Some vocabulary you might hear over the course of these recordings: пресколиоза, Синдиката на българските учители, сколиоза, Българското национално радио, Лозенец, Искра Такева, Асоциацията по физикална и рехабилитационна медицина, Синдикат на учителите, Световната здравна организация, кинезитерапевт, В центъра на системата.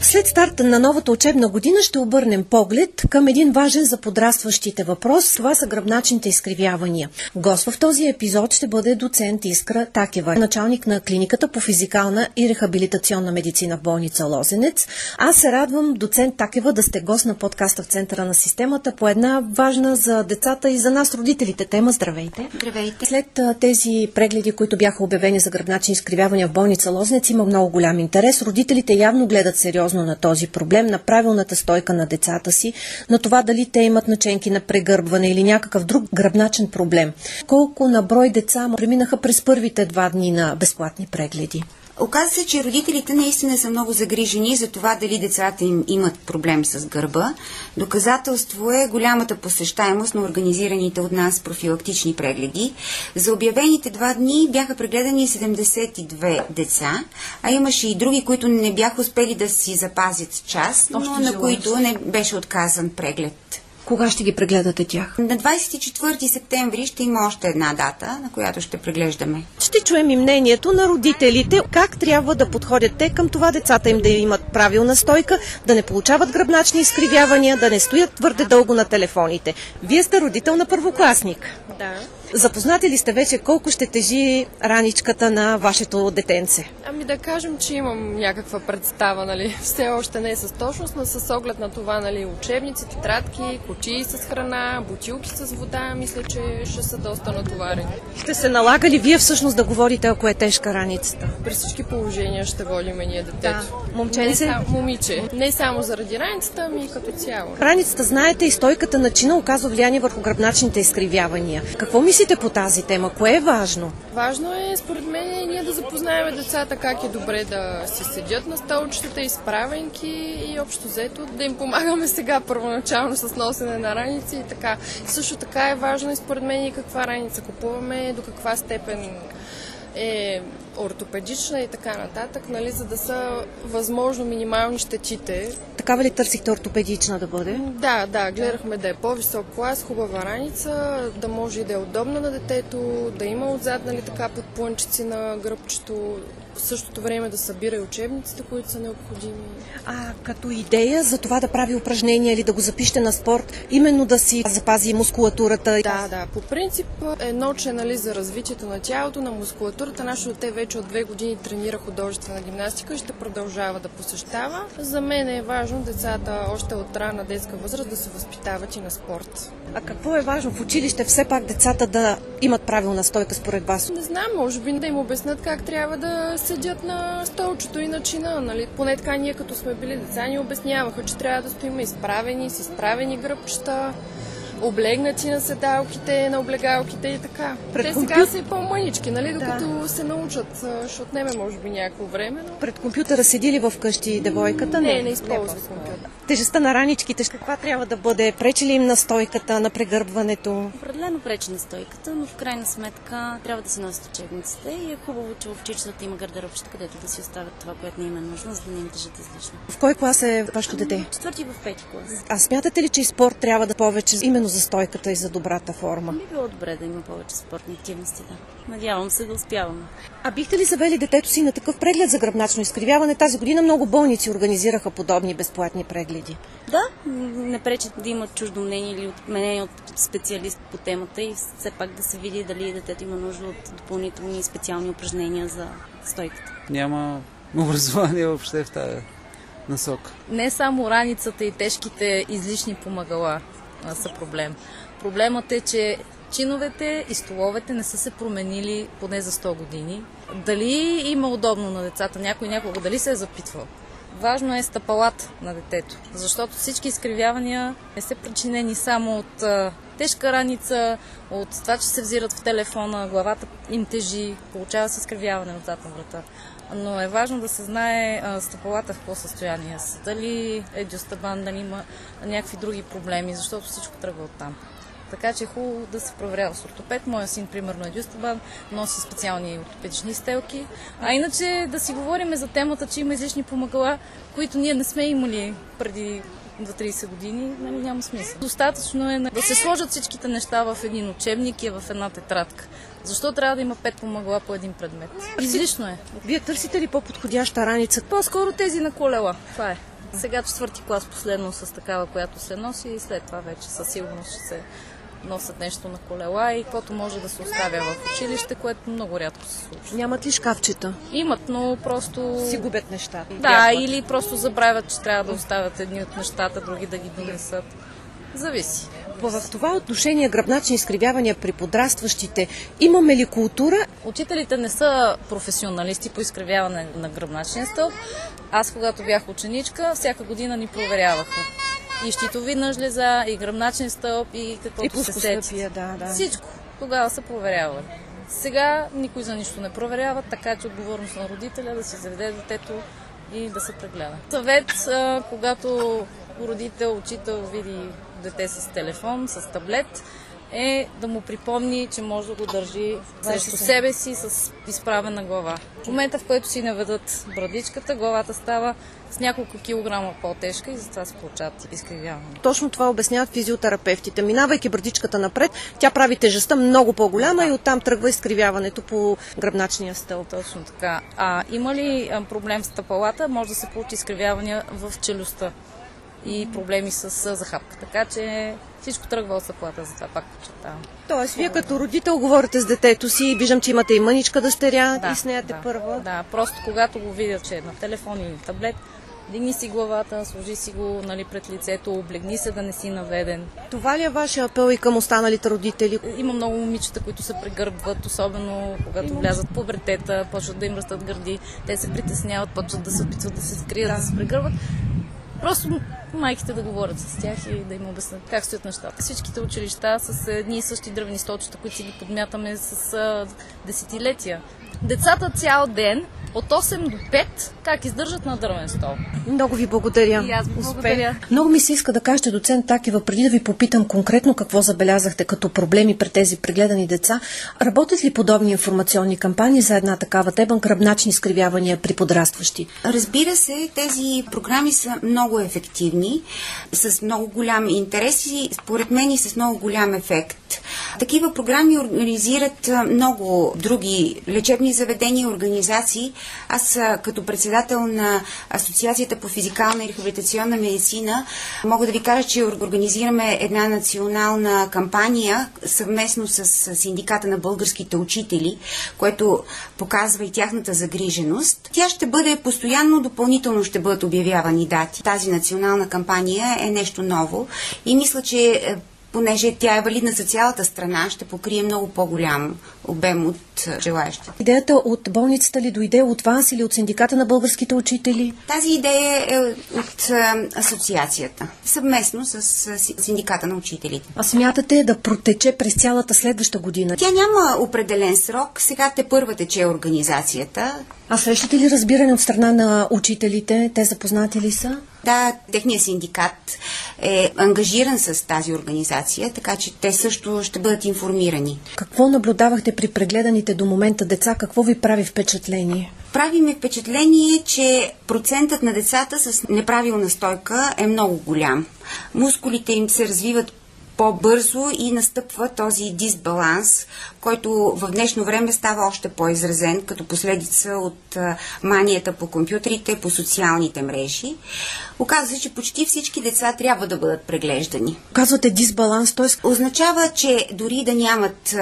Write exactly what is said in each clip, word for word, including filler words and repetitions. След старта на новата учебна година ще обърнем поглед към един важен за подрастващите въпрос. Това са гръбначните изкривявания. Гост в този епизод ще бъде доцент Искра Такева, началник на клиниката по физикална и рехабилитационна медицина в болница Лозенец. Аз се радвам, доцент Такева, да сте гост на подкаста в центъра на системата по една важна за децата и за нас родителите тема. Здравейте! Здравейте! След тези прегледи, които бяха обявени за гръбначни изкривявания в болница Лозенец, има много голям интерес. Родителите явно гледат сериозно на този проблем, на правилната стойка на децата си, на това дали те имат наченки на прегърбване или някакъв друг гръбначен проблем. Колко на брой деца преминаха през първите два дни на безплатни прегледи? Оказва се, че родителите наистина са много загрижени за това дали децата им имат проблем с гърба. Доказателство е голямата посещаемост на организираните от нас профилактични прегледи. За обявените два дни бяха прегледани седемдесет и две деца, а имаше и други, които не бяха успели да си запазят час, но Още на желаем. които не беше отказан преглед. Кога ще ги прегледате тях? На двадесет и четвърти септември ще има още една дата, на която ще преглеждаме. Ще чуем и мнението на родителите, как трябва да подходят те към това децата им да имат правилна стойка, да не получават гръбначни изкривявания, да не стоят твърде дълго на телефоните. Вие сте родител на първокласник. Да. Запознати ли сте вече колко ще тежи раничката на вашето детенце? Ами да кажем, че имам някаква представа, нали. Все още не е с точност, но с оглед на това, нали, учебници, тетрадки, кутии с храна, бутилки с вода, мисля, че ще са доста натоварени. Ще се налага ли вие всъщност да говорите, ако е тежка раницата? При всички положения ще водиме ние детето. Да. Момченце? Не, момиче. Не само заради раницата, ами и като цяло. Раницата, знаете, и стойката на чина оказва влияние върху гръбначните изкривявания. Какво мисли по тази тема? Кое е важно? Важно е, според мен, ние да запознаем децата как е добре да си седят на столчетата, изправенки и общо взето да им помагаме сега първоначално с носене на раници и така. Също така е важно и според мен и каква раница купуваме, до каква степен е ортопедична и така нататък, нали, за да са възможно минимални щетите. Такава ли търсихте, ортопедична да бъде? Да, да, гледахме да е по-висок клас, хубава раница, да може и да е удобна на детето, да има отзад, нали, така под плънчици на гръбчето, в същото време да събира и учебниците, които са необходими. А като идея за това да прави упражнения или да го запишете на спорт, именно да си запази мускулатурата? Да, да, по принцип едно, че, нали, за развитието на тялото, на мускулатурата, нашето дете вече че от две години тренира художествена гимнастика и ще продължава да посещава. За мен е важно децата още от ранна детска възраст да се възпитават и на спорт. А какво е важно в училище все пак децата да имат правилна стойка според вас? Не знам, може би да им обяснят как трябва да седят на столчето и на чина. Нали? Поне така ние като сме били деца ни обясняваха, че трябва да стоим изправени, с изправени гръбчета, облегнати на седалките, на облегалките и така. Пред Те компют... сега са и по-мънички, нали, докато да. се научат. Ще отнеме, може би, някакво време. Но... Пред компютъра седи ли вкъщи девойката? Не, не, не използва компютър. Тежестта на раничките, каква трябва да бъде? Пречи ли им на стойката, на прегърбването? Определено пречи на стойката, но в крайна сметка трябва да се носят учебниците и е хубаво, че овчичната има гардеробчета, където да си оставят това, което не им е нужно, за да не им тежат излишно. В кой клас е вашето дете? Четвърти в пети клас. А смятате ли, че и спорт трябва да повече, именно за стойката и за добрата форма? Би било добре да има повече спортни активности, да. Надявам се да успяваме. А бихте ли завели детето си на такъв преглед за гръбначно изкривяване? Тази година много болници организираха подобни безплатни прегледи. Да, не пречат да имат чуждо мнение или от мнение от специалист по темата и все пак да се види дали детето има нужда от допълнителни специални упражнения за стойката. Няма образование въобще в тази насока. Не само раницата и тежките излишни помагала са проблем. Проблемът е, че чиновете и столовете не са се променили поне за сто години. Дали има удобно на децата, някой някога, дали се е запитвал? Важно е стъпалата на детето, защото всички изкривявания не са причинени само от а, тежка раница, от това, че се взират в телефона, главата им тежи, получава се изкривяване отзад на врата. Но е важно да се знае а, стъпалата в какво състояние са. Дали е дюстабан, дали има някакви други проблеми, защото всичко тръгва от там. Така че е хубаво да се проверява с ортопед. Моя син, примерно, е дюстобан, носи специални ортопедични стелки. А иначе да си говорим за темата, че има излишни помагала, които ние не сме имали преди до трийсет години, нали, няма смисъл. Достатъчно е да се сложат всичките неща в един учебник и в една тетрадка. Защо трябва да има пет помагала по един предмет? Излишно е. Вие търсите ли по-подходяща раница? По-скоро тези на колела. Това е. Сега четвърти клас последно с такава, която се носи, и след това вече със сигурност ще се носят нещо на колела и каквото може да се оставя в училище, което много рядко се случва. Нямат ли шкафчета? Имат, но просто си губят нещата. Да, Дякват. Или просто забравят, че трябва да оставят едни от нещата, други да ги донесат. Зависи. В това отношение гръбначни изкривявания при подрастващите, имаме ли култура? Учителите не са професионалисти по изкривяване на гръбначния стълб. Аз, когато бях ученичка, всяка година ни проверяваха. И щитовидна жлеза, и гръбначен стълб, и каквото се сети. Да, да. Всичко. Тогава са проверявали. Сега никой за нищо не проверява, така че отговорност на родителя да си заведе детето и да се прегледа. Съвет, когато родител, учител види дете с телефон, с таблет, е да му припомни, че може да го държи срещу себе си с изправена глава. В момента, в който си наведат брадичката, главата става с няколко килограма по-тежка и затова се получават изкривяване. Точно това обясняват физиотерапевтите. Минавайки брадичката напред, тя прави тежестта много по-голяма и оттам тръгва изкривяването по гръбначния стълб. Точно така. А има ли проблем с тъпалата, може да се получи изкривяване в челюстта и проблеми с захапка. Така че всичко тръгва от съплата, за това пак почитавам. Тоест, вие като родител говорите с детето си, виждам, че имате и мъничка дъщеря, да, и с нея те да, първа. Да, просто когато го видя, че е на телефон или таблет, дигни си главата, сложи си го, нали, пред лицето, облегни се да не си наведен. Това ли е вашия апел и към останалите родители? Има много момичета, които се прегърбват, особено когато влязат в пубертета, почват да им растат гърди, те се притесняват, почват да се опитват да се скрият, да, да се прегърбват. Просто майките да говорят с тях и да им обяснят как стоят нещата. Всичките училища с едни и същи дръвни сточета, които си ги подмятаме с десетилетия. Децата цял ден от осем до пет как издържат на дървен стол. Много ви благодаря. И аз благодаря. Много ми се иска да кажете, доцент Такева, преди да ви попитам конкретно какво забелязахте като проблеми при тези прегледани деца, работят ли подобни информационни кампании за една такава тема, гръбначни изкривявания при подрастващи? Разбира се, тези програми са много ефективни, с много голям интерес и според мен и с много голям ефект. Такива програми организират много други лечебни заведения и организации. Аз като председател на Асоциацията по физикална и рехабилитационна медицина мога да ви кажа, че организираме една национална кампания съвместно с Синдиката на българските учители, което показва и тяхната загриженост. Тя ще бъде постоянно, допълнително ще бъдат обявявани дати. Тази национална кампания е нещо ново и мисля, че понеже тя е валидна за цялата страна, ще покрие много по-голям обем от желаящи. Идеята от болницата ли дойде от вас или от Синдиката на българските учители? Тази идея е от асоциацията, съвместно с Синдиката на учителите. А смятате да протече през цялата следваща година? Тя няма определен срок, сега те първа тече организацията. А срещате ли разбиране от страна на учителите? Те запознати ли са? Да, техният синдикат е ангажиран с тази организация, така че те също ще бъдат информирани. Какво наблюдавахте при прегледаните до момента деца? Какво ви прави впечатление? Прави ми впечатление, че процентът на децата с неправилна стойка е много голям. Мускулите им се развиват по-бързо и настъпва този дисбаланс, който в днешно време става още по-изразен, като последица от манията по компютрите, по социалните мрежи. Оказва се, че почти всички деца трябва да бъдат преглеждани. Казвате дисбаланс, т.е. означава, че дори да нямат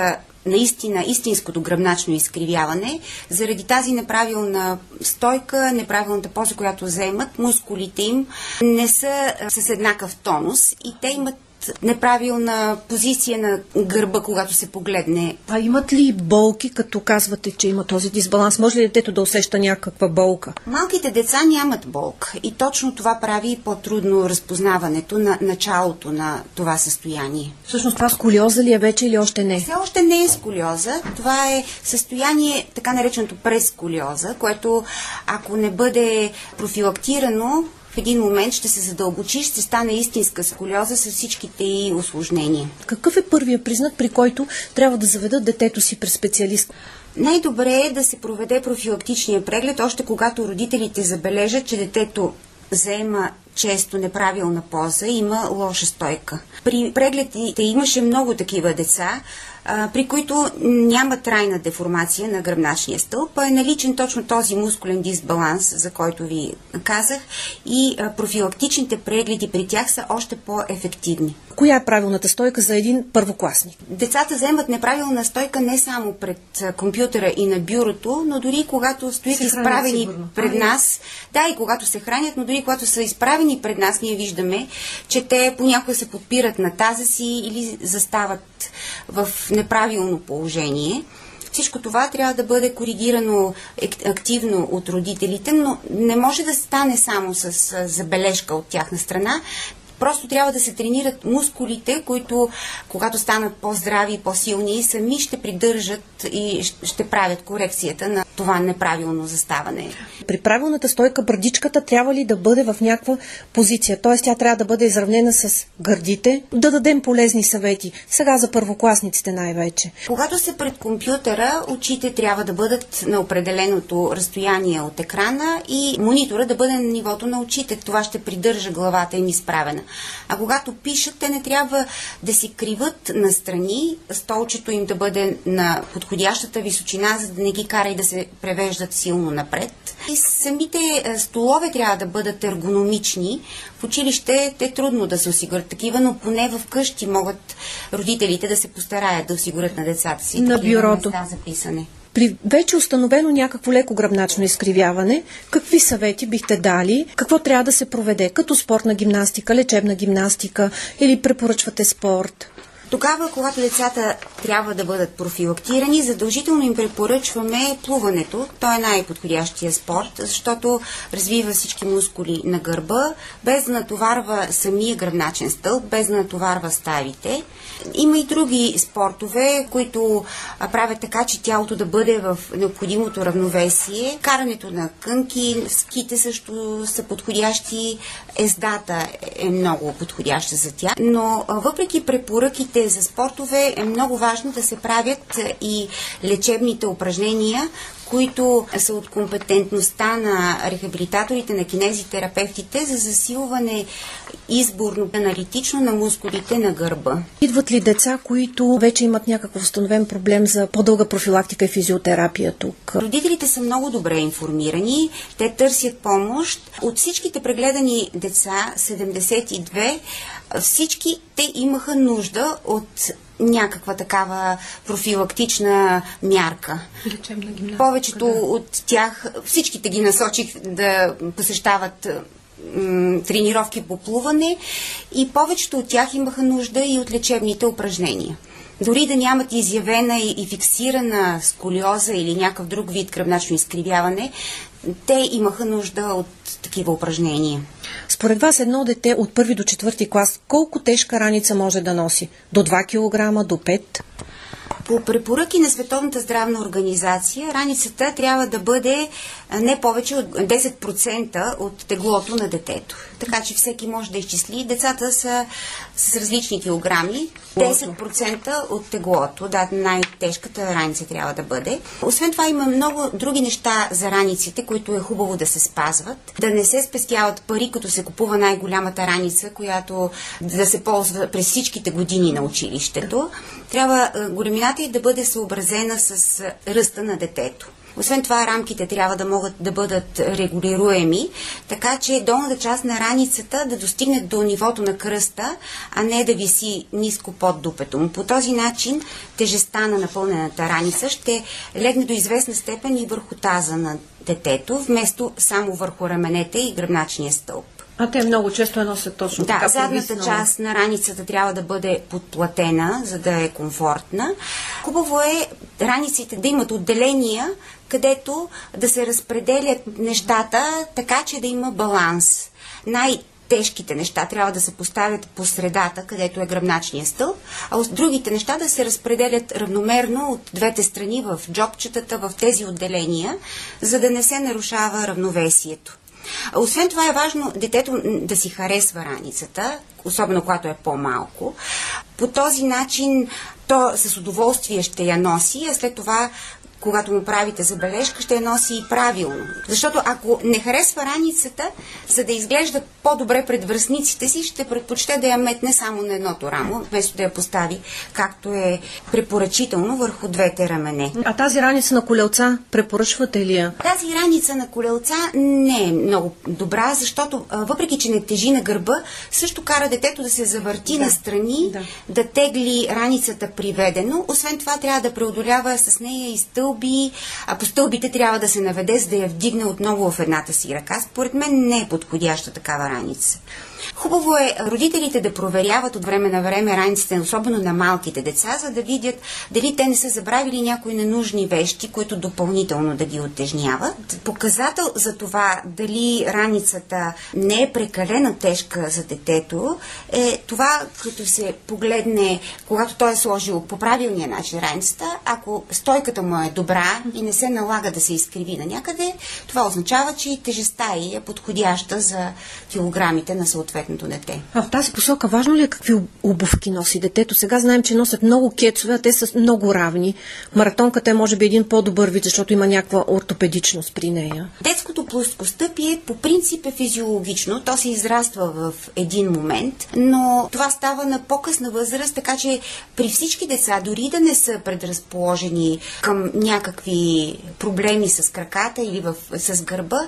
наистина истинското гръбначно изкривяване, заради тази неправилна стойка, неправилната поза, която вземат, мускулите им не са с еднакъв тонус и те имат неправилна позиция на гърба, когато се погледне. А имат ли болки, като казвате, че има този дисбаланс? Може ли детето да усеща някаква болка? Малките деца нямат болка и точно това прави по-трудно разпознаването на началото на това състояние. Всъщност това сколиоза ли е вече или още не? Все още не е сколиоза. Това е състояние, така нареченото пресколиоза, което ако не бъде профилактирано, в един момент ще се задълбочи, ще стане истинска сколиоза с всичките и усложнения. Какъв е първият признак, при който трябва да заведат детето си през специалист? Най-добре е да се проведе профилактичния преглед, още когато родителите забележат, че детето заема често неправилна поза, има лоша стойка. При прегледите имаше много такива деца, при които няма трайна деформация на гръбначния стълб, а е наличен точно този мускулен дисбаланс, за който ви казах, и профилактичните прегледи при тях са още по-ефективни. Коя е правилната стойка за един първокласник? Децата заемат неправилна стойка не само пред компютъра и на бюрото, но дори когато стоят изправени сигурно пред нас, да, и когато се хранят, но дори когато са изправени пред нас, ние виждаме, че те понякога се подпират на таза си или застават в неправилно положение. Всичко това трябва да бъде коригирано активно от родителите, но не може да стане само с забележка от тяхна страна. Просто трябва да се тренират мускулите, които, когато станат по-здрави и по-силни, сами ще придържат и ще правят корекцията на това неправилно заставане. При правилната стойка брадичката трябва ли да бъде в някаква позиция? Т.е. тя трябва да бъде изравнена с гърдите, да дадем полезни съвети. Сега за първокласниците най-вече. Когато се пред компютъра, очите трябва да бъдат на определеното разстояние от екрана и монитора да бъде на нивото на очите. Това ще придържа главата им изправена. А когато пишат, те не трябва да си криват настрани, столчето им да бъде на подходящата височина, за да не ги кара и да се превеждат силно напред. И самите столове трябва да бъдат ергономични. В училище е трудно да се осигурят такива, но поне в къщи могат родителите да се постараят да осигурят на децата си на бюрото места за писане. При вече установено някакво леко гръбначно изкривяване, какви съвети бихте дали, какво трябва да се проведе, като спортна гимнастика, лечебна гимнастика или препоръчвате спорт? Тогава, когато децата трябва да бъдат профилактирани, задължително им препоръчваме плуването. Той е най-подходящия спорт, защото развива всички мускули на гърба, без да натоварва самия гръбначен стълб, без да натоварва ставите. Има и други спортове, които правят така, че тялото да бъде в необходимото равновесие. Карането на кънки, ските също са подходящи, ездата е много подходяща за тях. Но въпреки препоръките за спортове е много важно да се правят и лечебните упражнения, които са от компетентността на рехабилитаторите, на кинезитерапевтите, за засилване изборно, аналитично на мускулите на гърба. Идват ли деца, които вече имат някакъв установен проблем за по-дълга профилактика и физиотерапия тук? Родителите са много добре информирани, те търсят помощ. От всичките прегледани деца, седемдесет и две, всички те имаха нужда от някаква такава профилактична мярка. Лечебна гимнастика. Повечето да. от тях, всичките ги насочих да посещават тренировки по плуване и повечето от тях имаха нужда и от лечебните упражнения. Дори да нямат изявена и фиксирана сколиоза или някакъв друг вид гръбначно изкривяване, те имаха нужда от такива упражнения. Според вас едно дете от първи до четвърти клас колко тежка раница може да носи? До два килограма, до пет? По препоръки на Световната здравна организация, раницата трябва да бъде не повече от десет процента от теглото на детето. Така че всеки може да изчисли. Децата са с различни килограми. десет процента от теглото, да, най-тежката раница трябва да бъде. Освен това има много други неща за раниците, които е хубаво да се спазват. Да не се спестяват пари, като се купува най-голямата раница, която да се ползва през всичките години на училището. Трябва големината и да бъде съобразена с ръста на детето. Освен това, рамките трябва да могат да бъдат регулируеми, така че долната част на раницата да достигне до нивото на кръста, а не да виси ниско под дупето. По този начин тежестта на напълнената раница ще легне до известна степен и върху таза на детето, вместо само върху раменете и гръбначния стълб. А те много често я носят точно да, така. Да, задната повисно. част на раницата трябва да бъде подплатена, за да е комфортна. Хубаво е раниците да имат отделения, където да се разпределят нещата, така че да има баланс. Най-тежките неща трябва да се поставят по средата, където е гръбначния стълб, а другите неща да се разпределят равномерно от двете страни в джобчетата, в тези отделения, за да не се нарушава равновесието. Освен това е важно детето да си харесва раницата, особено когато е по-малко. По този начин то с удоволствие ще я носи, а след това, когато му правите забележка, ще я носи и правилно. Защото ако не харесва раницата, за да изглежда по-добре пред връстниците си, ще предпочете да я метне само на едното рамо, вместо да я постави, както е препоръчително, върху двете рамене. А тази раница на колелца, препоръчвате ли я? Тази раница на колелца не е много добра, защото въпреки че не тежи на гърба, също кара детето да се завърти да. настрани, да. да тегли раницата приведено. Освен това трябва да преодолява с нея и стълб, а по стълбите трябва да се наведе, за да я вдигне отново в едната си ръка. Според мен не е подходяща такава раница. Хубаво е родителите да проверяват от време на време раниците, особено на малките деца, за да видят дали те не са забравили някои ненужни вещи, които допълнително да ги оттежняват. Показател за това дали раницата не е прекалено тежка за детето е това, като се погледне, когато той е сложил по правилния начин раницата, ако стойката му е добра и не се налага да се изкриви на някъде, това означава, че и тежестта ѝ е подходяща за килограмите на съответството. Дете. А в тази посока важно ли е какви обувки носи детето? Сега знаем, че носят много кецове, а те са много равни. Маратонката е може би един по-добър вид, защото има някаква ортопедичност при нея. Детското плоскостъпие по принцип е физиологично. То се израства в един момент, но това става на по-късна възраст, така че при всички деца, дори да не са предразположени към някакви проблеми с краката или в, с гърба,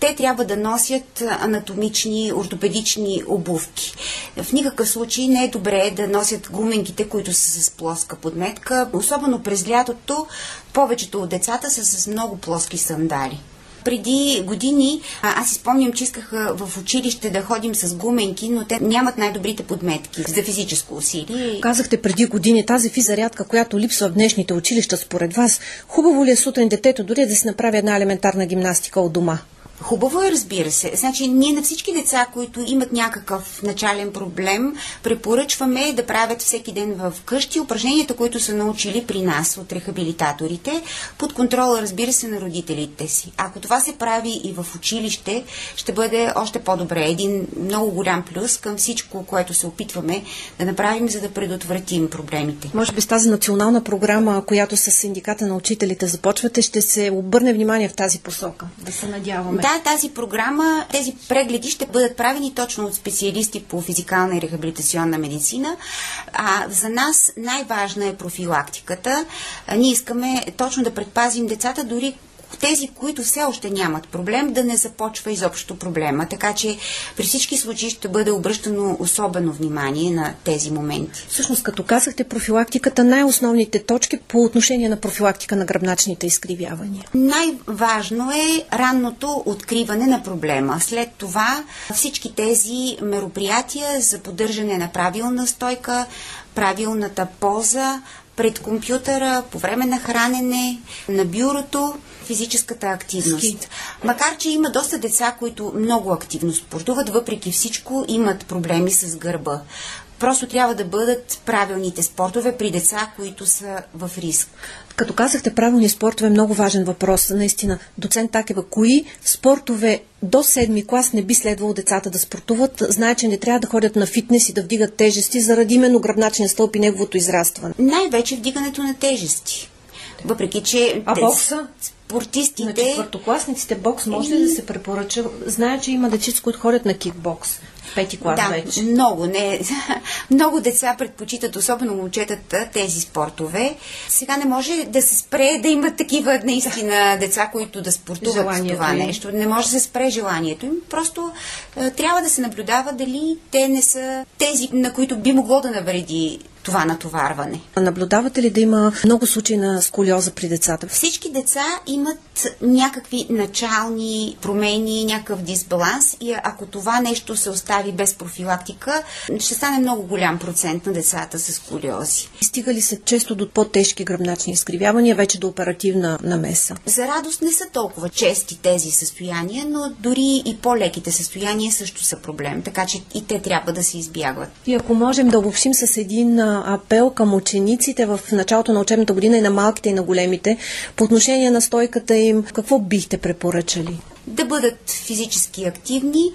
те трябва да носят анатомични, ортопедични обувки. В никакъв случай не е добре да носят гуменките, които са с плоска подметка. Особено през лятото, повечето от децата са с много плоски сандали. Преди години аз си спомням, че исках в училище да ходим с гуменки, но те нямат най-добрите подметки за физическо усилие. Казахте преди години, тази физзарядка, която липсва в днешните училища според вас, хубаво ли е сутрин детето дори да си направи една елементарна гимнастика от дома? Хубаво е, разбира се. Значи, ние на всички деца, които имат някакъв начален проблем, препоръчваме да правят всеки ден в къщи упражненията, които са научили при нас от рехабилитаторите, под контрола, разбира се, на родителите си. Ако това се прави и в училище, ще бъде още по-добре. Един много голям плюс към всичко, което се опитваме да направим, за да предотвратим проблемите. Може би с тази национална програма, която с Синдиката на учителите започвате, ще се обърне внимание в тази посока. Да се надяваме. Да, тази програма, тези прегледи ще бъдат правени точно от специалисти по физикална и рехабилитационна медицина. А за нас най-важна е профилактиката. Ние искаме точно да предпазим децата, дори тези, които все още нямат проблем, да не започва изобщо проблема. Така че при всички случаи ще бъде обръщано особено внимание на тези моменти. Всъщност, като казахте профилактиката, най-основните точки по отношение на профилактика на гръбначните изкривявания. Най-важно е ранното откриване на проблема. След това всички тези мероприятия за поддържане на правилна стойка, правилната поза, пред компютъра, по време на хранене, на бюрото, физическата активност. Макар че има доста деца, които много активно спортуват, въпреки всичко имат проблеми с гърба. Просто трябва да бъдат правилните спортове при деца, които са в риск. Като казахте правилни спортове, е много важен въпрос. Наистина, доцент Такева, кои спортове до седми клас не би следвало децата да спортуват? Знае, че не трябва да ходят на фитнес и да вдигат тежести заради именно гръбначния стълб и неговото израстване. Най-вече вдигането на тежести. Въпреки че... А бокса? Спортистите... На четвъртокласниците бокс може ли да се препоръча? Зная, че има дечица, които ходят на кикбокс. Пети клас да, вече. Много, не, много деца предпочитат, особено момчетата, тези спортове. Сега не може да се спре да имат такива наистина деца, които да спортуват желанието това им. Нещо. Не може да се спре желанието им. Просто е, трябва да се наблюдава дали те не са тези, на които би могло да навреди това натоварване. Наблюдавате ли да има много случаи на сколиоза при децата? Всички деца имат някакви начални промени, някакъв дисбаланс и ако това нещо се остави без профилактика, ще стане много голям процент на децата с сколиози. Стига ли се често до по-тежки гръбначни изкривявания, вече до оперативна намеса? За радост не са толкова чести тези състояния, но дори и по-леките състояния също са проблем, така че и те трябва да се избягват. И ако можем да обобщим с един апел към учениците в началото на учебната година и на малките и на големите, по отношение на стойката им, какво бихте препоръчали? да бъдат физически активни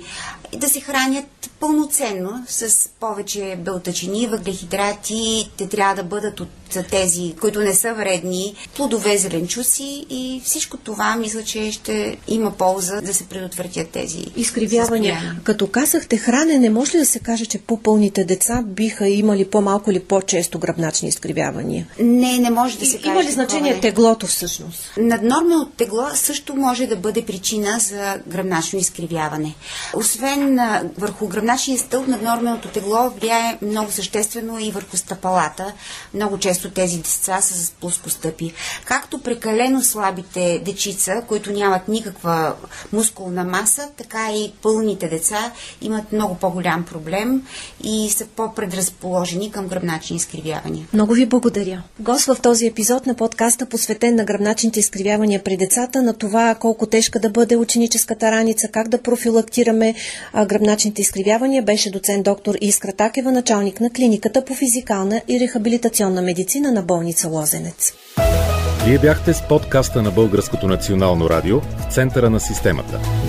и да се хранят пълноценно с повече белтъчини, въглехидрати. Те трябва да бъдат от тези, които не са вредни, плодове, зеленчуци и всичко това, мисля, че ще има полза да се предотвратят тези изкривявания. Състояния. Като казахте хранене, може ли да се каже, че по-пълните деца биха имали по-малко или по-често гръбначни изкривявания? Не, не може да се и, каже. Има ли значение теглото всъщност? Наднормено тегло също може да бъде причина за гръбначно изкривяване. Освен върху гръбначния стълб, наднорменото тегло влияе много съществено и върху стъпалата. Много често тези деца са с плоскостъпи. Както прекалено слабите дечица, които нямат никаква мускулна маса, така и пълните деца имат много по-голям проблем и са по-предразположени към гръбначни изкривявания. Много ви благодаря. Гост в този епизод на подкаста, посветен на гръбначните изкривявания при децата, на това колко тежка да бъде ученическата раница, как да профилактираме гръбначните изкривявания, беше доцент доктор Искра Такева, началник на клиниката по физикална и рехабилитационна медицина на болница Лозенец. Вие бяхте с подкаста на Българското национално радио в центъра на системата.